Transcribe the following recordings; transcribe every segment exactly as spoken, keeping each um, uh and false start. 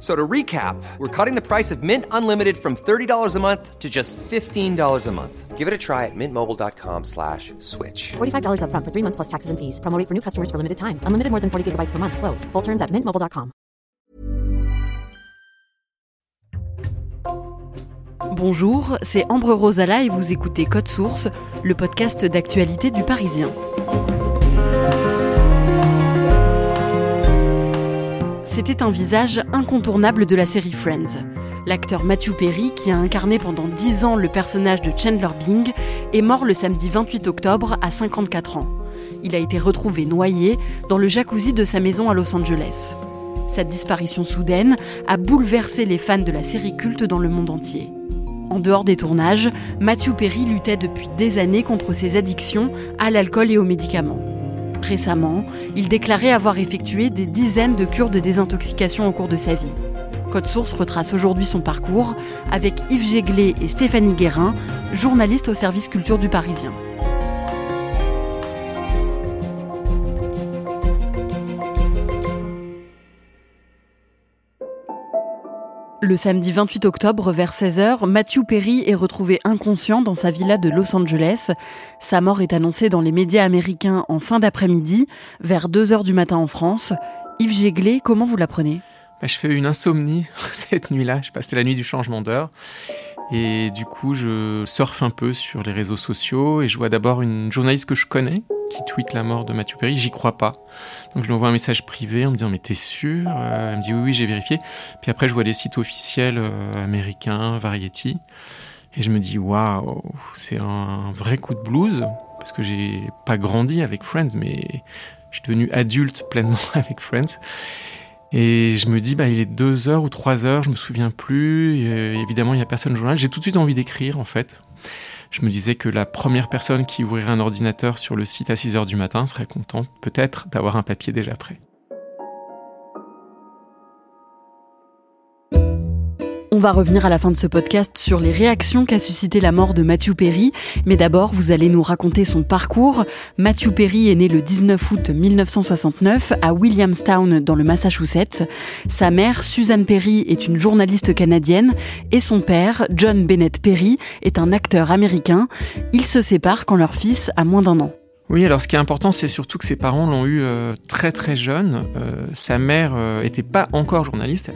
So to recap, we're cutting the price of Mint Unlimited from thirty dollars a month to just fifteen dollars a month. Give it a try at mintmobile.com slash switch. forty-five dollars up front for three months plus taxes and fees. Promo rate for new customers for limited time. Unlimited more than forty gigabytes per month. Slows full terms at mint mobile point com. Bonjour, c'est Ambre Rosala et vous écoutez Code Source, le podcast d'actualité du Parisien. C'était un visage incontournable de la série Friends. L'acteur Matthew Perry, qui a incarné pendant dix ans le personnage de Chandler Bing, est mort le samedi vingt-huit octobre à cinquante-quatre ans. Il a été retrouvé noyé dans le jacuzzi de sa maison à Los Angeles. Sa disparition soudaine a bouleversé les fans de la série culte dans le monde entier. En dehors des tournages, Matthew Perry luttait depuis des années contre ses addictions à l'alcool et aux médicaments. Récemment, il déclarait avoir effectué des dizaines de cures de désintoxication au cours de sa vie. Code Source retrace aujourd'hui son parcours avec Yves Jaeglé et Stéphanie Guérin, journalistes au service culture du Parisien. Le samedi vingt-huit octobre, vers seize heures, Matthew Perry est retrouvé inconscient dans sa villa de Los Angeles. Sa mort est annoncée dans les médias américains en fin d'après-midi, vers deux heures du matin en France. Yves Jaeglé, comment vous l'apprenez ? Bah, je fais une insomnie cette nuit-là. Je passais la nuit du changement d'heure. Et du coup, je surfe un peu sur les réseaux sociaux et je vois d'abord une journaliste que je connais qui tweet la mort de Matthew Perry. J'y crois pas. Donc je lui envoie un message privé en me disant « Mais t'es sûr ?» euh, Elle me dit « Oui, oui, j'ai vérifié. » Puis après, je vois les sites officiels euh, américains, Variety. Et je me dis « Waouh, c'est un vrai coup de blues. » Parce que j'ai pas grandi avec Friends, mais je suis devenu adulte pleinement avec Friends. Et je me dis, bah, il est deux heures ou trois heures, je me souviens plus. Euh, évidemment, il n'y a personne au journal. J'ai tout de suite envie d'écrire, en fait. Je me disais que la première personne qui ouvrirait un ordinateur sur le site à six heures du matin serait contente, peut-être, d'avoir un papier déjà prêt. On va revenir à la fin de ce podcast sur les réactions qu'a suscité la mort de Matthew Perry. Mais d'abord, vous allez nous raconter son parcours. Matthew Perry est né le dix-neuf août mille neuf cent soixante-neuf à Williamstown, dans le Massachusetts. Sa mère, Suzanne Perry, est une journaliste canadienne et son père, John Bennett Perry, est un acteur américain. Ils se séparent quand leur fils a moins d'un an. Oui, alors ce qui est important, c'est surtout que ses parents l'ont eu euh, très très jeune. Euh, sa mère n'était euh, pas encore journaliste.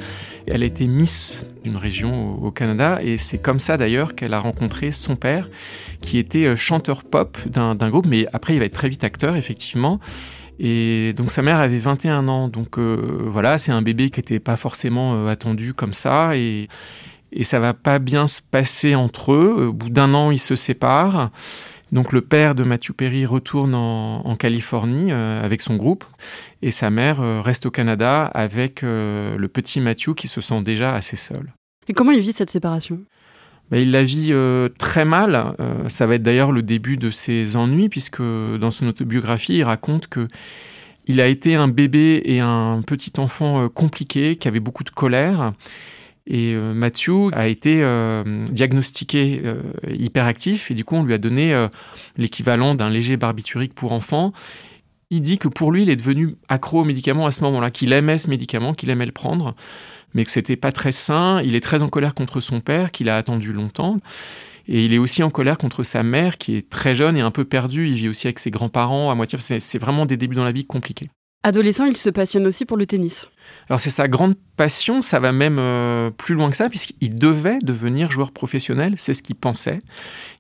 Elle a été Miss d'une région au, au Canada. Et c'est comme ça d'ailleurs qu'elle a rencontré son père, qui était euh, chanteur pop d'un, d'un groupe. Mais après, il va être très vite acteur, effectivement. Et donc sa mère avait vingt et un ans. Donc euh, voilà, c'est un bébé qui n'était pas forcément euh, attendu comme ça. Et, et ça ne va pas bien se passer entre eux. Au bout d'un an, ils se séparent. Donc le père de Matthew Perry retourne en, en Californie euh, avec son groupe et sa mère euh, reste au Canada avec euh, le petit Matthew qui se sent déjà assez seul. Et comment il vit cette séparation ? Ben, il la vit euh, très mal. Euh, ça va être d'ailleurs le début de ses ennuis puisque dans son autobiographie, il raconte que il a été un bébé et un petit enfant euh, compliqué qui avait beaucoup de colère. Et euh, Matthew a été euh, diagnostiqué euh, hyperactif et du coup on lui a donné euh, l'équivalent d'un léger barbiturique pour enfants. Il dit que pour lui, il est devenu accro aux médicaments à ce moment-là, qu'il aimait ce médicament, qu'il aimait le prendre, mais que c'était pas très sain. Il est très en colère contre son père, qu'il a attendu longtemps. Et il est aussi en colère contre sa mère, qui est très jeune et un peu perdue. Il vit aussi avec ses grands-parents à moitié. C'est, c'est vraiment des débuts dans la vie compliqués. Adolescent, il se passionne aussi pour le tennis. Alors c'est sa grande passion, ça va même euh, plus loin que ça, puisqu'il devait devenir joueur professionnel, c'est ce qu'il pensait.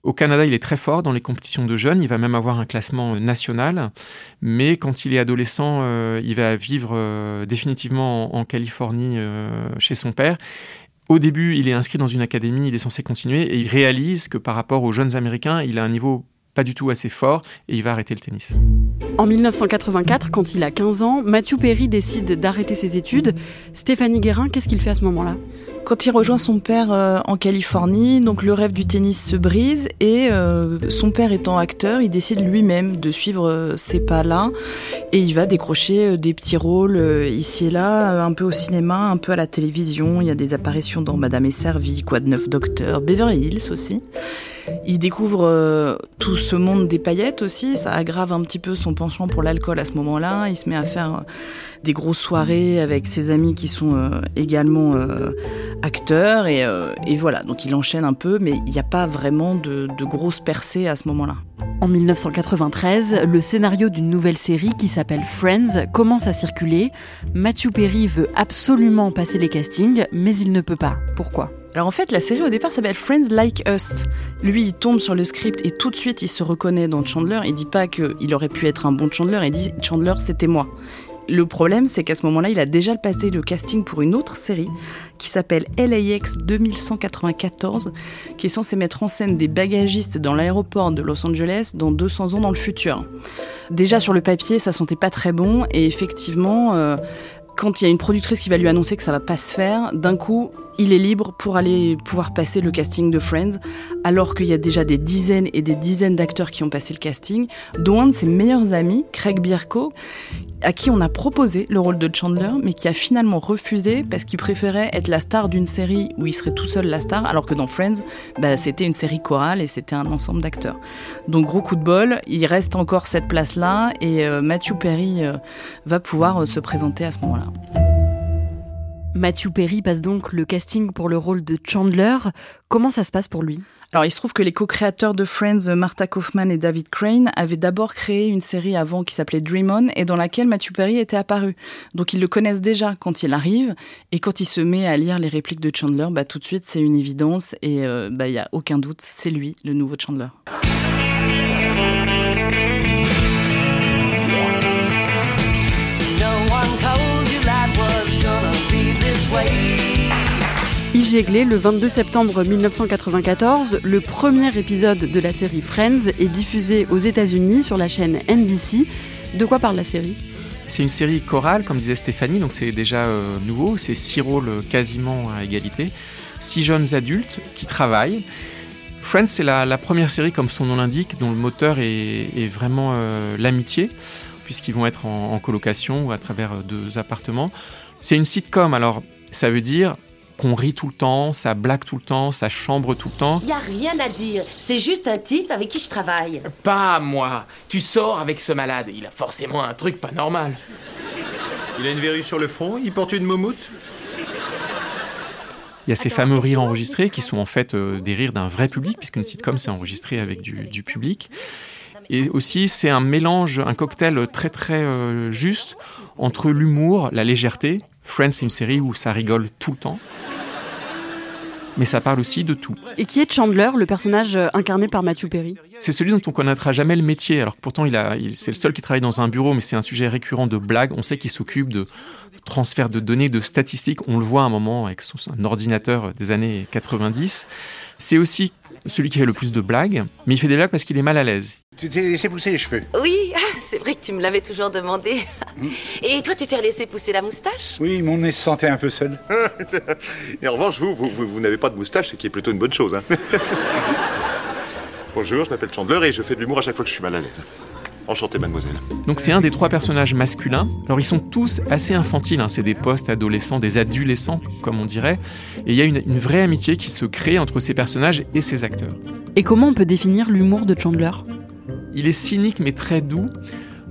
Au Canada, il est très fort dans les compétitions de jeunes, il va même avoir un classement euh, national, mais quand il est adolescent, euh, il va vivre euh, définitivement en, en Californie euh, chez son père. Au début, il est inscrit dans une académie, il est censé continuer, et il réalise que par rapport aux jeunes Américains, il a un niveau pas du tout assez fort, et il va arrêter le tennis. En dix-neuf cent quatre-vingt-quatre, quand il a quinze ans, Matthew Perry décide d'arrêter ses études. Stéphanie Guérin, qu'est-ce qu'il fait à ce moment-là ? Quand il rejoint son père euh, en Californie, donc le rêve du tennis se brise et euh, son père étant acteur, il décide lui-même de suivre euh, ces pas-là et il va décrocher euh, des petits rôles euh, ici et là, euh, un peu au cinéma, un peu à la télévision. Il y a des apparitions dans Madame est servie, Quoi de neuf docteur, Beverly Hills aussi. Il découvre euh, tout ce monde des paillettes aussi, ça aggrave un petit peu son penchant pour l'alcool à ce moment-là. Il se met à faire euh, des grosses soirées avec ses amis qui sont euh, également... Euh, acteur et, euh, et voilà, donc il enchaîne un peu, mais il n'y a pas vraiment de, de grosse percée à ce moment-là. En dix-neuf cent quatre-vingt-treize, le scénario d'une nouvelle série qui s'appelle Friends commence à circuler. Matthew Perry veut absolument passer les castings, mais il ne peut pas. Pourquoi ? Alors en fait, la série au départ s'appelle Friends Like Us. Lui, il tombe sur le script et tout de suite, il se reconnaît dans Chandler. Il ne dit pas qu'il aurait pu être un bon Chandler, il dit « Chandler, c'était moi ». Le problème, c'est qu'à ce moment-là, il a déjà passé le casting pour une autre série qui s'appelle L A X deux mille cent quatre-vingt-quatorze, qui est censée mettre en scène des bagagistes dans l'aéroport de Los Angeles dans deux cents ans dans le futur. Déjà sur le papier, ça sentait pas très bon et effectivement, euh, quand il y a une productrice qui va lui annoncer que ça va pas se faire, d'un coup, il est libre pour aller pouvoir passer le casting de Friends, alors qu'il y a déjà des dizaines et des dizaines d'acteurs qui ont passé le casting, dont un de ses meilleurs amis, Craig Bierko, à qui on a proposé le rôle de Chandler, mais qui a finalement refusé parce qu'il préférait être la star d'une série où il serait tout seul la star, alors que dans Friends, bah, c'était une série chorale et c'était un ensemble d'acteurs. Donc gros coup de bol, il reste encore cette place-là et euh, Matthew Perry euh, va pouvoir euh, se présenter à ce moment-là. Matthew Perry passe donc le casting pour le rôle de Chandler. Comment ça se passe pour lui ? Alors, il se trouve que les co-créateurs de Friends, Martha Kaufman et David Crane, avaient d'abord créé une série avant qui s'appelait Dream On et dans laquelle Matthew Perry était apparu. Donc, ils le connaissent déjà quand il arrive et quand il se met à lire les répliques de Chandler, bah, tout de suite, c'est une évidence et euh, bah, il n'y a aucun doute, c'est lui, le nouveau Chandler. Yves Jaeglé, le vingt-deux septembre dix-neuf cent quatre-vingt-quatorze, le premier épisode de la série Friends est diffusé aux États-Unis sur la chaîne N B C. De quoi parle la série ? C'est une série chorale, comme disait Stéphanie, donc c'est déjà euh, nouveau. C'est six rôles quasiment à égalité. Six jeunes adultes qui travaillent. Friends, c'est la, la première série, comme son nom l'indique, dont le moteur est, est vraiment euh, l'amitié, puisqu'ils vont être en, en colocation ou à travers deux appartements. C'est une sitcom, alors ça veut dire qu'on rit tout le temps, ça blague tout le temps, ça chambre tout le temps. Y a rien à dire, c'est juste un type avec qui je travaille. Pas moi, tu sors avec ce malade, il a forcément un truc pas normal. Il a une verrue sur le front, il porte une moumoute. Il y a ces fameux rires enregistrés qui sont en fait euh, des rires d'un vrai public, puisqu'une sitcom c'est enregistré avec du, du public. Et aussi, c'est un mélange, un cocktail très très euh, juste entre l'humour, la légèreté. Friends, c'est une série où ça rigole tout le temps. Mais ça parle aussi de tout. Et qui est Chandler, le personnage incarné par Matthew Perry ? C'est celui dont on ne connaîtra jamais le métier. Alors que pourtant, il a, il, c'est le seul qui travaille dans un bureau, mais c'est un sujet récurrent de blagues. On sait qu'il s'occupe de transfert de données, de statistiques. On le voit à un moment avec son, un ordinateur des années quatre-vingt-dix. C'est aussi celui qui fait le plus de blagues, mais il fait des blagues parce qu'il est mal à l'aise. Tu t'es laissé pousser les cheveux ? Oui, c'est vrai que tu me l'avais toujours demandé. Mmh. Et toi, tu t'es laissé pousser la moustache ? Oui, mon nez se sentait un peu seul. Et en revanche, vous, vous, vous, vous n'avez pas de moustache, ce qui est plutôt une bonne chose. Hein. Bonjour, je m'appelle Chandler et je fais de l'humour à chaque fois que je suis mal à l'aise. Enchanté, mademoiselle. Donc c'est un des trois personnages masculins. Alors ils sont tous assez infantiles, hein. C'est des post-adolescents, des adolescents, comme on dirait. Et il y a une, une vraie amitié qui se crée entre ces personnages et ces acteurs. Et comment on peut définir l'humour de Chandler ? Il est cynique mais très doux,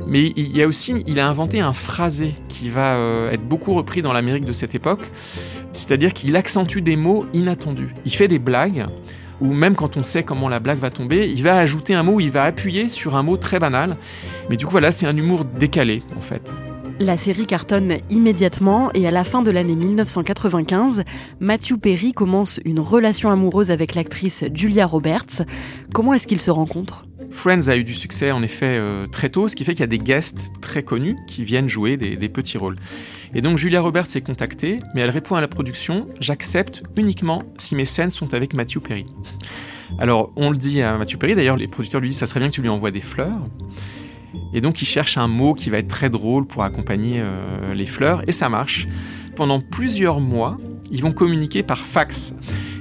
mais il y a aussi, il a inventé un phrasé qui va euh, être beaucoup repris dans l'Amérique de cette époque, c'est-à-dire qu'il accentue des mots inattendus. Il fait des blagues, ou même quand on sait comment la blague va tomber, il va ajouter un mot, il va appuyer sur un mot très banal, mais du coup voilà, c'est un humour décalé en fait. La série cartonne immédiatement et à la fin de l'année dix-neuf cent quatre-vingt-quinze, Matthew Perry commence une relation amoureuse avec l'actrice Julia Roberts. Comment est-ce qu'ils se rencontrent ? Friends a eu du succès en effet euh, très tôt, ce qui fait qu'il y a des guests très connus qui viennent jouer des, des petits rôles. Et donc Julia Roberts est contactée, mais elle répond à la production « J'accepte uniquement si mes scènes sont avec Matthew Perry ». Alors on le dit à Matthew Perry, d'ailleurs les producteurs lui disent « ça serait bien que tu lui envoies des fleurs ». Et donc, il cherche un mot qui va être très drôle pour accompagner euh, les fleurs, et ça marche. Pendant plusieurs mois, ils vont communiquer par fax,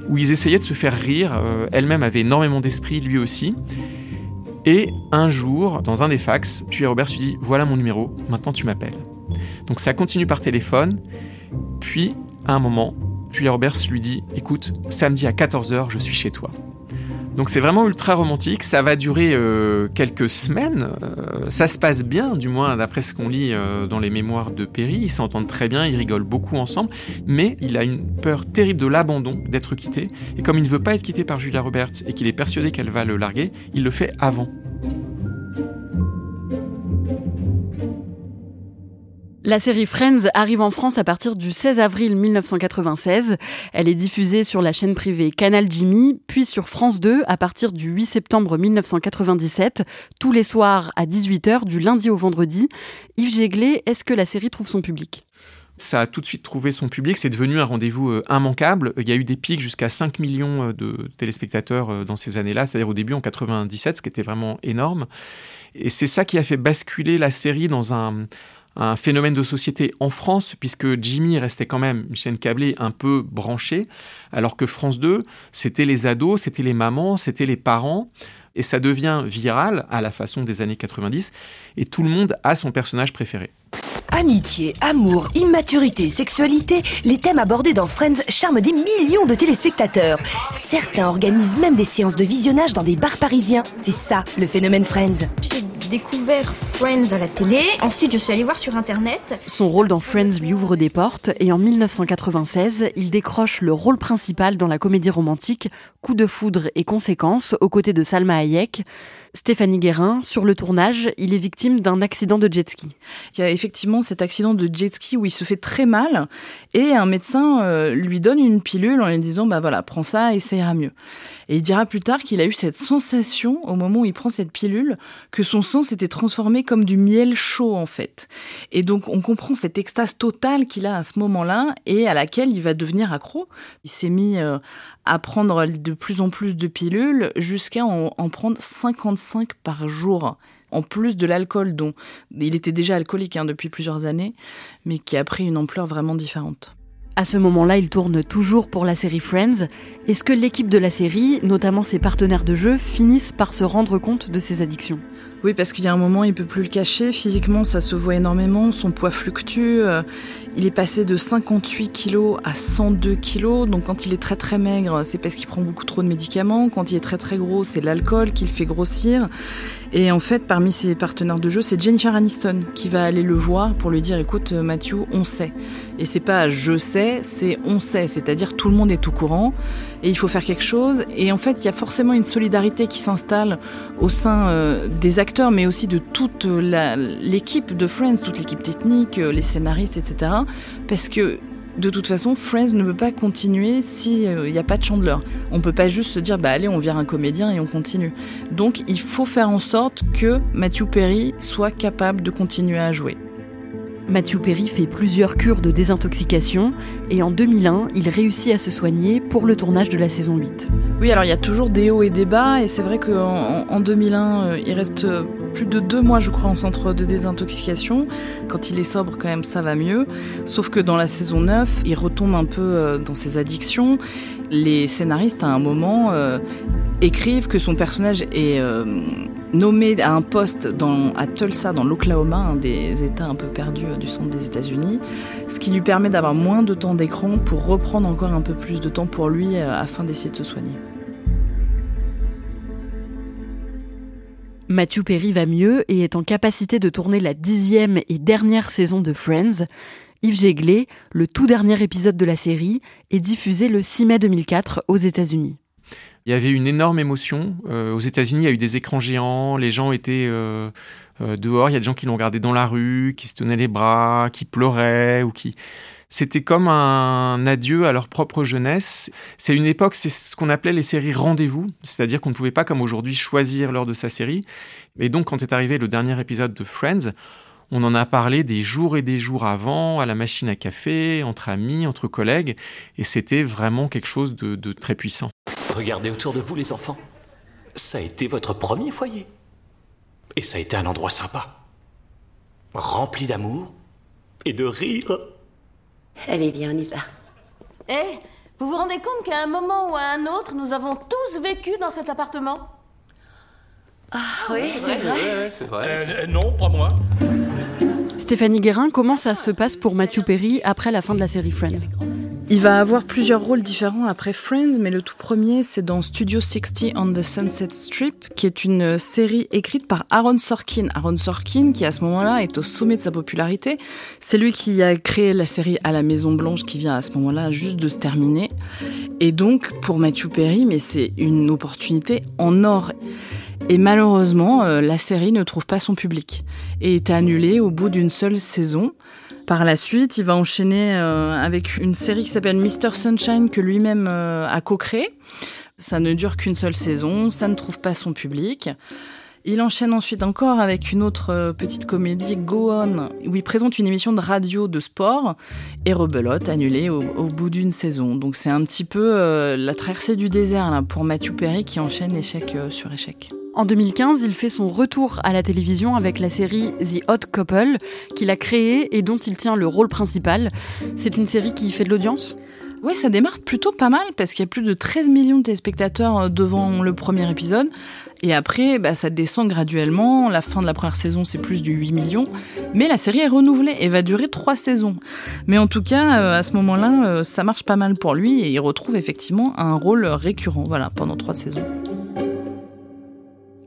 où ils essayaient de se faire rire. Euh, elle-même avait énormément d'esprit, lui aussi. Et un jour, dans un des fax, Julia Roberts lui dit « Voilà mon numéro, maintenant tu m'appelles ». Donc, ça continue par téléphone. Puis, à un moment, Julia Roberts lui dit « Écoute, samedi à quatorze heures, je suis chez toi ». Donc c'est vraiment ultra romantique, ça va durer euh, quelques semaines, euh, ça se passe bien, du moins d'après ce qu'on lit euh, dans les mémoires de Perry, ils s'entendent très bien, ils rigolent beaucoup ensemble, mais il a une peur terrible de l'abandon, d'être quitté, et comme il ne veut pas être quitté par Julia Roberts et qu'il est persuadé qu'elle va le larguer, il le fait avant. La série Friends arrive en France à partir du seize avril dix-neuf cent quatre-vingt-seize. Elle est diffusée sur la chaîne privée Canal Jimmy, puis sur France deux à partir du huit septembre dix-neuf cent quatre-vingt-dix-sept, tous les soirs à dix-huit heures, du lundi au vendredi. Yves Jaeglé, est-ce que la série trouve son public ? Ça a tout de suite trouvé son public, c'est devenu un rendez-vous immanquable. Il y a eu des pics jusqu'à cinq millions de téléspectateurs dans ces années-là, c'est-à-dire au début en quatre-vingt-dix-sept, ce qui était vraiment énorme. Et c'est ça qui a fait basculer la série dans un... un phénomène de société en France, puisque Jimmy restait quand même une chaîne câblée un peu branchée, alors que France deux, c'était les ados, c'était les mamans, c'était les parents, et ça devient viral à la façon des années quatre-vingt-dix, et tout le monde a son personnage préféré. Amitié, amour, immaturité, sexualité, les thèmes abordés dans Friends charment des millions de téléspectateurs. Certains organisent même des séances de visionnage dans des bars parisiens. C'est ça, le phénomène Friends. J'ai découvert Friends à la télé, ensuite je suis allée voir sur Internet. Son rôle dans Friends lui ouvre des portes et en dix-neuf cent quatre-vingt-seize, il décroche le rôle principal dans la comédie romantique Coup de foudre et conséquences, aux côtés de Salma Hayek. Stéphanie Guérin, sur le tournage, il est victime d'un accident de jet ski. Il y a effectivement cet accident de jet ski où il se fait très mal et un médecin euh, lui donne une pilule en lui disant « bah voilà, prends ça et ça ira mieux ». Et il dira plus tard qu'il a eu cette sensation, au moment où il prend cette pilule, que son sang s'était transformé comme du miel chaud en fait. Et donc on comprend cette extase totale qu'il a à ce moment-là et à laquelle il va devenir accro. Il s'est mis euh, à prendre de plus en plus de pilules jusqu'à en, en prendre cinquante-cinq par jour. En plus de l'alcool dont il était déjà alcoolique hein, depuis plusieurs années, mais qui a pris une ampleur vraiment différente. À ce moment-là, il tourne toujours pour la série Friends. Est-ce que l'équipe de la série, notamment ses partenaires de jeu, finissent par se rendre compte de ses addictions ? Oui, parce qu'il y a un moment, il ne peut plus le cacher. Physiquement, ça se voit énormément. Son poids fluctue. Il est passé de cinquante-huit kilos à cent deux kilos. Donc quand il est très très maigre, c'est parce qu'il prend beaucoup trop de médicaments. Quand il est très très gros, c'est l'alcool qui le fait grossir. Et en fait, parmi ses partenaires de jeu, c'est Jennifer Aniston qui va aller le voir pour lui dire « Écoute, Matthew, on sait ». Et c'est pas « je sais ». C'est on sait, c'est-à-dire tout le monde est au courant et il faut faire quelque chose. Et en fait, il y a forcément une solidarité qui s'installe au sein euh, des acteurs, mais aussi de toute la, l'équipe de Friends, toute l'équipe technique, les scénaristes, et cetera. Parce que de toute façon, Friends ne peut pas continuer s'il n'y a pas de Chandler. On ne peut pas juste se dire, bah allez, on vire un comédien et on continue. Donc, il faut faire en sorte que Matthew Perry soit capable de continuer à jouer. Matthew Perry fait plusieurs cures de désintoxication et en deux mille un, il réussit à se soigner pour le tournage de la saison huit. Oui, alors il y a toujours des hauts et des bas et c'est vrai qu'en en deux mille un, il reste plus de deux mois, je crois, en centre de désintoxication. Quand il est sobre, quand même, ça va mieux. Sauf que dans la saison neuf, il retombe un peu dans ses addictions. Les scénaristes, à un moment, euh, écrivent que son personnage est... Euh, nommé à un poste dans, à Tulsa, dans l'Oklahoma, un des États un peu perdus du centre des États-Unis, ce qui lui permet d'avoir moins de temps d'écran pour reprendre encore un peu plus de temps pour lui afin d'essayer de se soigner. Matthew Perry va mieux et est en capacité de tourner la dixième et dernière saison de Friends. Yves Jaeglé, le tout dernier épisode de la série, est diffusé le six mai deux mille quatre aux États-Unis. il y avait une énorme émotion. Euh, aux États-Unis, il y a eu des écrans géants, les gens étaient euh, euh, dehors, il y a des gens qui l'ont regardé dans la rue, qui se tenaient les bras, qui pleuraient ou qui... C'était comme un adieu à leur propre jeunesse. C'est une époque, c'est ce qu'on appelait les séries rendez-vous, c'est-à-dire qu'on ne pouvait pas, comme aujourd'hui, choisir l'heure de sa série. Et donc, quand est arrivé le dernier épisode de Friends, on en a parlé des jours et des jours avant, à la machine à café, entre amis, entre collègues, et c'était vraiment quelque chose de, de très puissant. Regardez autour de vous, les enfants. Ça a été votre premier foyer. Et ça a été un endroit sympa, rempli d'amour et de rire. Allez, viens, on y va. Eh, hey, vous vous rendez compte qu'à un moment ou à un autre, nous avons tous vécu dans cet appartement? Ah oui, oui c'est, c'est vrai. vrai. Oui, c'est vrai. Euh, non, pas moi. Stéphanie Guérin, comment ça se passe pour Matthew Perry après la fin de la série Friends? Il va avoir plusieurs rôles différents après Friends, mais le tout premier, c'est dans Studio soixante on the Sunset Strip, qui est une série écrite par Aaron Sorkin. Aaron Sorkin, qui à ce moment-là est au sommet de sa popularité. C'est lui qui a créé la série À la Maison Blanche, qui vient à ce moment-là juste de se terminer. Et donc, pour Matthew Perry, mais c'est une opportunité en or. Et malheureusement, la série ne trouve pas son public et est annulée au bout d'une seule saison. Par la suite, il va enchaîner avec une série qui s'appelle Mister Sunshine, que lui-même a co-créée. Ça ne dure qu'une seule saison, ça ne trouve pas son public. Il enchaîne ensuite encore avec une autre petite comédie, Go On, où il présente une émission de radio de sport, et rebelote, annulée au, au bout d'une saison. Donc c'est un petit peu euh, la traversée du désert là, pour Matthew Perry, qui enchaîne échec euh, sur échec. En deux mille quinze, il fait son retour à la télévision avec la série The Odd Couple, qu'il a créée et dont il tient le rôle principal. C'est une série qui fait de l'audience ? Oui, ça démarre plutôt pas mal, parce qu'il y a plus de treize millions de téléspectateurs devant le premier épisode. Et après, bah, ça descend graduellement. La fin de la première saison, c'est plus de huit millions. Mais la série est renouvelée et va durer trois saisons. Mais en tout cas, à ce moment-là, ça marche pas mal pour lui. Et il retrouve effectivement un rôle récurrent, voilà, pendant trois saisons.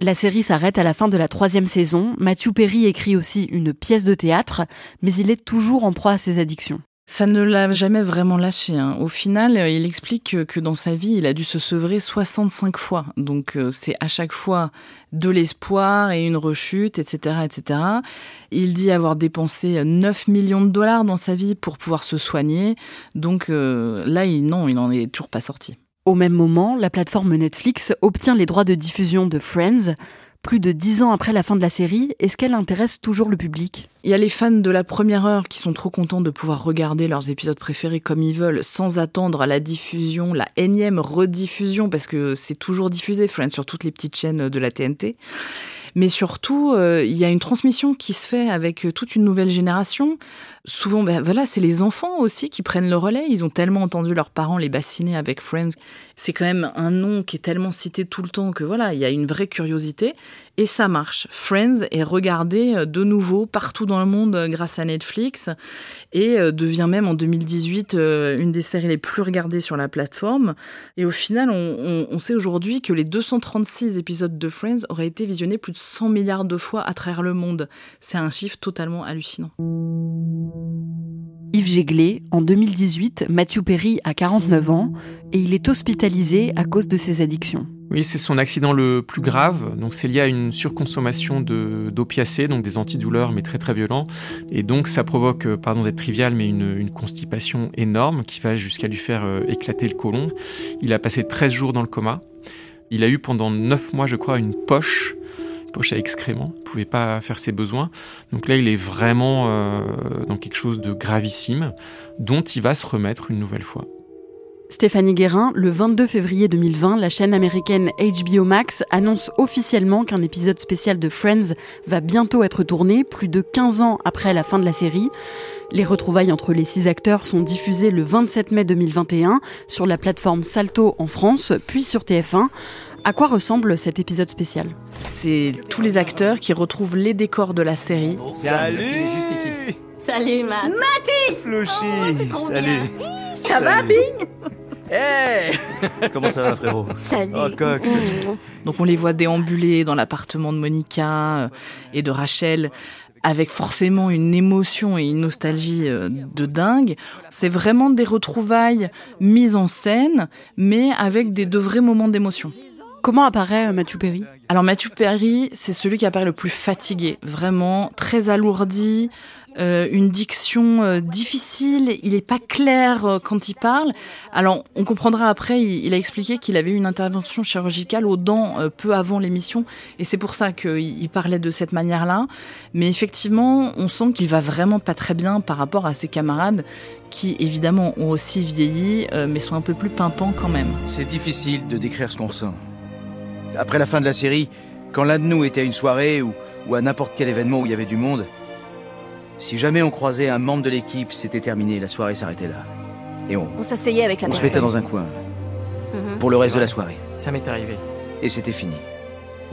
La série s'arrête à la fin de la troisième saison. Matthew Perry écrit aussi une pièce de théâtre, mais il est toujours en proie à ses addictions. Ça ne l'a jamais vraiment lâché. Hein. Au final, il explique que dans sa vie, il a dû se sevrer soixante-cinq fois. Donc c'est à chaque fois de l'espoir et une rechute, et cetera, et cetera. Il dit avoir dépensé neuf millions de dollars dans sa vie pour pouvoir se soigner. Donc euh, là, il, non, il n'en est toujours pas sorti. Au même moment, la plateforme Netflix obtient les droits de diffusion de Friends. Plus de dix ans après la fin de la série, est-ce qu'elle intéresse toujours le public ? Il y a les fans de la première heure qui sont trop contents de pouvoir regarder leurs épisodes préférés comme ils veulent, sans attendre la diffusion, la énième rediffusion, parce que c'est toujours diffusé, Friends, sur toutes les petites chaînes de la T N T. Mais surtout, euh, il y a une transmission qui se fait avec toute une nouvelle génération. Souvent, ben voilà, c'est les enfants aussi qui prennent le relais. Ils ont tellement entendu leurs parents les bassiner avec Friends. C'est quand même un nom qui est tellement cité tout le temps que voilà, il y a une vraie curiosité. Et ça marche. Friends est regardé de nouveau partout dans le monde grâce à Netflix et devient même en deux mille dix-huit une des séries les plus regardées sur la plateforme. Et au final, on, on, on sait aujourd'hui que les deux cent trente-six épisodes de Friends auraient été visionnés plus de cent milliards de fois à travers le monde. C'est un chiffre totalement hallucinant. Yves Jaeglé, en deux mille dix-huit, Matthew Perry a quarante-neuf ans et il est hospitalisé à cause de ses addictions. Oui, c'est son accident le plus grave. Donc, c'est lié à une surconsommation de, d'opiacés, donc des antidouleurs, mais très très violents. Et donc, ça provoque, pardon d'être trivial, mais une, une constipation énorme qui va jusqu'à lui faire éclater le côlon. Il a passé treize jours dans le coma. Il a eu pendant neuf mois, je crois, une poche. poche à excréments, il ne pouvait pas faire ses besoins. Donc là, il est vraiment euh, dans quelque chose de gravissime, dont il va se remettre une nouvelle fois. Stéphanie Guérin, le vingt-deux février deux mille vingt, la chaîne américaine H B O Max annonce officiellement qu'un épisode spécial de Friends va bientôt être tourné, plus de quinze ans après la fin de la série. Les retrouvailles entre les six acteurs sont diffusées le vingt-sept mai deux mille vingt et un sur la plateforme Salto en France, puis sur T F un. À quoi ressemble cet épisode spécial ? C'est tous les acteurs qui retrouvent les décors de la série. Salut ! Juste ici. Salut, Matt. Matty ! Flouchy ! Oh, c'est trop salut. Bien. Ça, salut. Va, Bing ? Hey ! Comment ça va, frérot ? Salut. Oh, coq, c'est... Donc on les voit déambuler dans l'appartement de Monica et de Rachel. avec forcément une émotion et une nostalgie de dingue. C'est vraiment des retrouvailles mises en scène, mais avec des, de vrais moments d'émotion. Comment apparaît Matthew Perry ? Alors Matthew Perry, c'est celui qui apparaît le plus fatigué, vraiment très alourdi, euh, une diction euh, difficile, il n'est pas clair euh, quand il parle. Alors on comprendra après, il, il a expliqué qu'il avait eu une intervention chirurgicale aux dents euh, peu avant l'émission, et c'est pour ça qu'il il parlait de cette manière-là. Mais effectivement, on sent qu'il va vraiment pas très bien par rapport à ses camarades, qui évidemment ont aussi vieilli, euh, mais sont un peu plus pimpants quand même. C'est difficile de décrire ce qu'on ressent. Après la fin de la série, quand l'un de nous était à une soirée ou, ou à n'importe quel événement où il y avait du monde, si jamais on croisait un membre de l'équipe, c'était terminé, la soirée s'arrêtait là. Et on, on s'asseyait avec la on personne. On se mettait dans un coin, mm-hmm. pour le reste de la soirée. Ça m'est arrivé. Et c'était fini.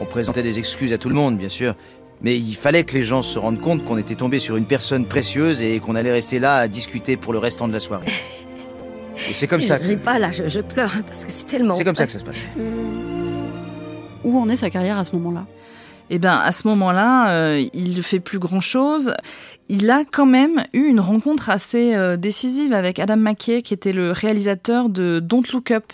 On présentait des excuses à tout le monde, bien sûr, mais il fallait que les gens se rendent compte qu'on était tombé sur une personne précieuse et qu'on allait rester là à discuter pour le restant de la soirée. Et c'est comme je ça que... Je ris pas là, je, je pleure, parce que c'est tellement... C'est comme ça que ça se passe. Où en est sa carrière à ce moment-là ? Eh bien, à ce moment-là, euh, il ne fait plus grand-chose. Il a quand même eu une rencontre assez euh, décisive avec Adam McKay, qui était le réalisateur de Don't Look Up,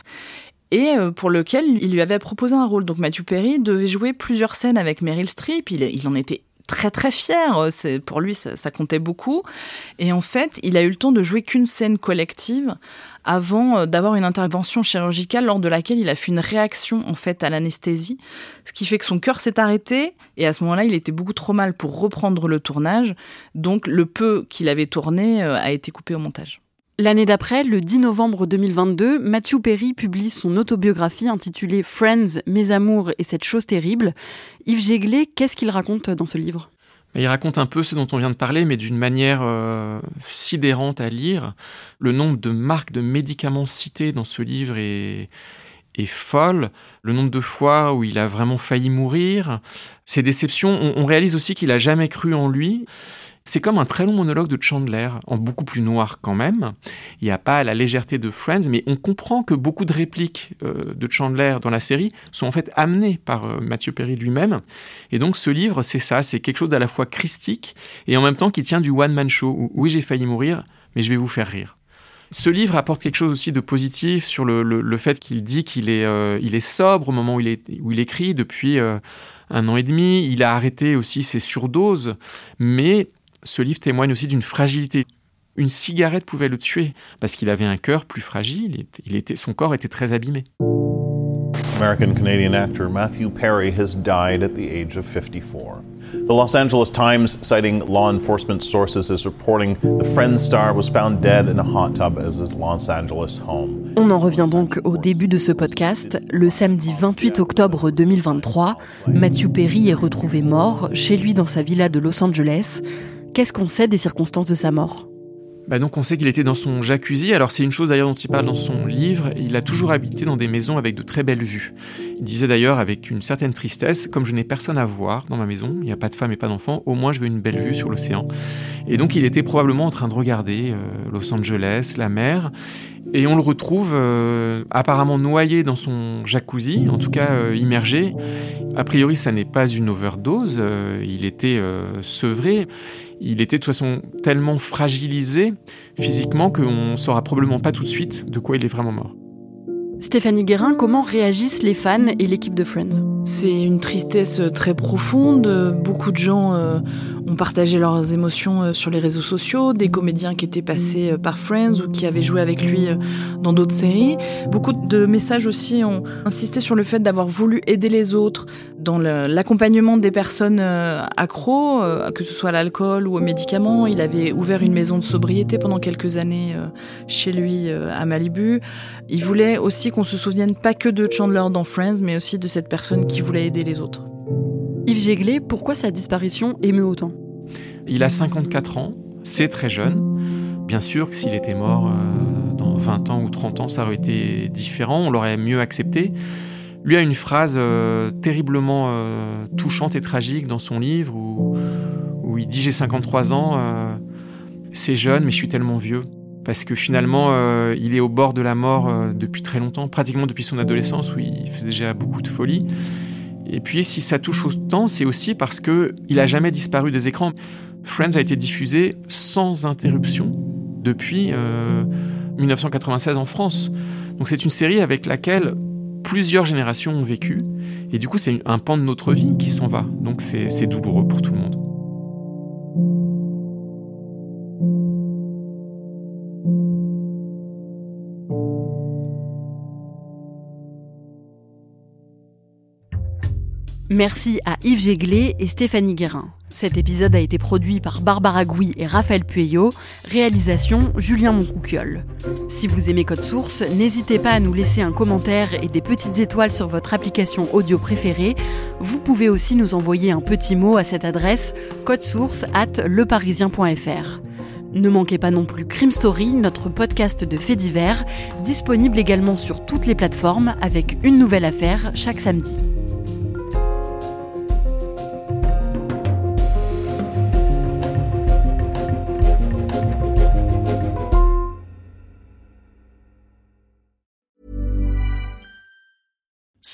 et euh, pour lequel il lui avait proposé un rôle. Donc Matthew Perry devait jouer plusieurs scènes avec Meryl Streep. Il, il en était très très fier. C'est, pour lui, ça, ça comptait beaucoup. Et en fait, il a eu le temps de jouer qu'une scène collective, avant d'avoir une intervention chirurgicale lors de laquelle il a fait une réaction en fait à l'anesthésie, ce qui fait que son cœur s'est arrêté, et à ce moment-là, il était beaucoup trop mal pour reprendre le tournage, donc le peu qu'il avait tourné a été coupé au montage. L'année d'après, le dix novembre deux mille vingt-deux, Matthew Perry publie son autobiographie intitulée « Friends, mes amours et cette chose terrible ». Yves Jaeglé, qu'est-ce qu'il raconte dans ce livre ? Il raconte un peu ce dont on vient de parler, mais d'une manière euh, sidérante à lire. Le nombre de marques de médicaments citées dans ce livre est, est folle. Le nombre de fois où il a vraiment failli mourir. Ses déceptions, on, on réalise aussi qu'il n'a jamais cru en lui. C'est comme un très long monologue de Chandler, en beaucoup plus noir quand même. Il n'y a pas la légèreté de Friends, mais on comprend que beaucoup de répliques euh, de Chandler dans la série sont en fait amenées par euh, Matthew Perry lui-même. Et donc ce livre, c'est ça, c'est quelque chose d'à la fois christique et en même temps qui tient du one-man show, où oui, j'ai failli mourir, mais je vais vous faire rire. Ce livre apporte quelque chose aussi de positif sur le, le, le fait qu'il dit qu'il est, euh, il est sobre au moment où il, est, où il écrit, depuis euh, un an et demi. Il a arrêté aussi ses surdoses, mais... Ce livre témoigne aussi d'une fragilité. Une cigarette pouvait le tuer parce qu'il avait un cœur plus fragile. Il était, son corps était très abîmé. American-Canadian actor Matthew Perry has died at the age of fifty-four. The Los Angeles Times, citing law enforcement sources, is reporting the Friends star was found dead in a hot tub at his Los Angeles home. On en revient donc au début de ce podcast. Le samedi vingt-huit octobre deux mille vingt-trois, Matthew Perry est retrouvé mort chez lui dans sa villa de Los Angeles. Qu'est-ce qu'on sait des circonstances de sa mort ? Bah donc on sait qu'il était dans son jacuzzi. Alors c'est une chose d'ailleurs dont il parle dans son livre. Il a toujours habité dans des maisons avec de très belles vues. Il disait d'ailleurs avec une certaine tristesse, comme je n'ai personne à voir dans ma maison, il n'y a pas de femme et pas d'enfant, au moins je veux une belle vue sur l'océan. Et donc il était probablement en train de regarder euh, Los Angeles, la mer. Et on le retrouve euh, apparemment noyé dans son jacuzzi, en tout cas euh, immergé. A priori ça n'est pas une overdose, euh, il était euh, sevré. Il était de toute façon tellement fragilisé physiquement qu'on ne saura probablement pas tout de suite de quoi il est vraiment mort. Stéphanie Guérin, comment réagissent les fans et l'équipe de Friends ? C'est une tristesse très profonde. Beaucoup de gens euh, ont partagé leurs émotions euh, sur les réseaux sociaux, des comédiens qui étaient passés euh, par Friends ou qui avaient joué avec lui euh, dans d'autres séries. Beaucoup de messages aussi ont insisté sur le fait d'avoir voulu aider les autres dans le, l'accompagnement des personnes euh, accros, euh, que ce soit à l'alcool ou aux médicaments. Il avait ouvert une maison de sobriété pendant quelques années euh, chez lui euh, à Malibu. Il voulait aussi qu'on se souvienne pas que de Chandler dans Friends, mais aussi de cette personne qui voulait aider les autres. Yves Jaeglé, pourquoi sa disparition émeut autant ? Il a cinquante-quatre ans, c'est très jeune. Bien sûr que s'il était mort euh, dans vingt ans ou trente ans, ça aurait été différent, on l'aurait mieux accepté. Lui a une phrase euh, terriblement euh, touchante et tragique dans son livre où, où il dit « J'ai cinquante-trois ans, euh, c'est jeune mais je suis tellement vieux ». Parce que finalement, euh, il est au bord de la mort euh, depuis très longtemps, pratiquement depuis son adolescence, où il faisait déjà beaucoup de folies. Et puis, si ça touche autant, c'est aussi parce qu'il n'a jamais disparu des écrans. Friends a été diffusé sans interruption depuis euh, dix-neuf cent quatre-vingt-seize en France. Donc c'est une série avec laquelle plusieurs générations ont vécu. Et du coup, c'est un pan de notre vie qui s'en va. Donc c'est, c'est douloureux pour tout le monde. Merci à Yves Jaeglé et Stéphanie Guérin. Cet épisode a été produit par Barbara Gouy et Raphaël Pueyo. Réalisation, Julien Moncouquiol. Si vous aimez Code Source, n'hésitez pas à nous laisser un commentaire et des petites étoiles sur votre application audio préférée. Vous pouvez aussi nous envoyer un petit mot à cette adresse codesource arobase leparisien point fr. Ne manquez pas non plus Crime Story, notre podcast de faits divers, disponible également sur toutes les plateformes avec une nouvelle affaire chaque samedi.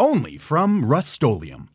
Only from Rust-Oleum.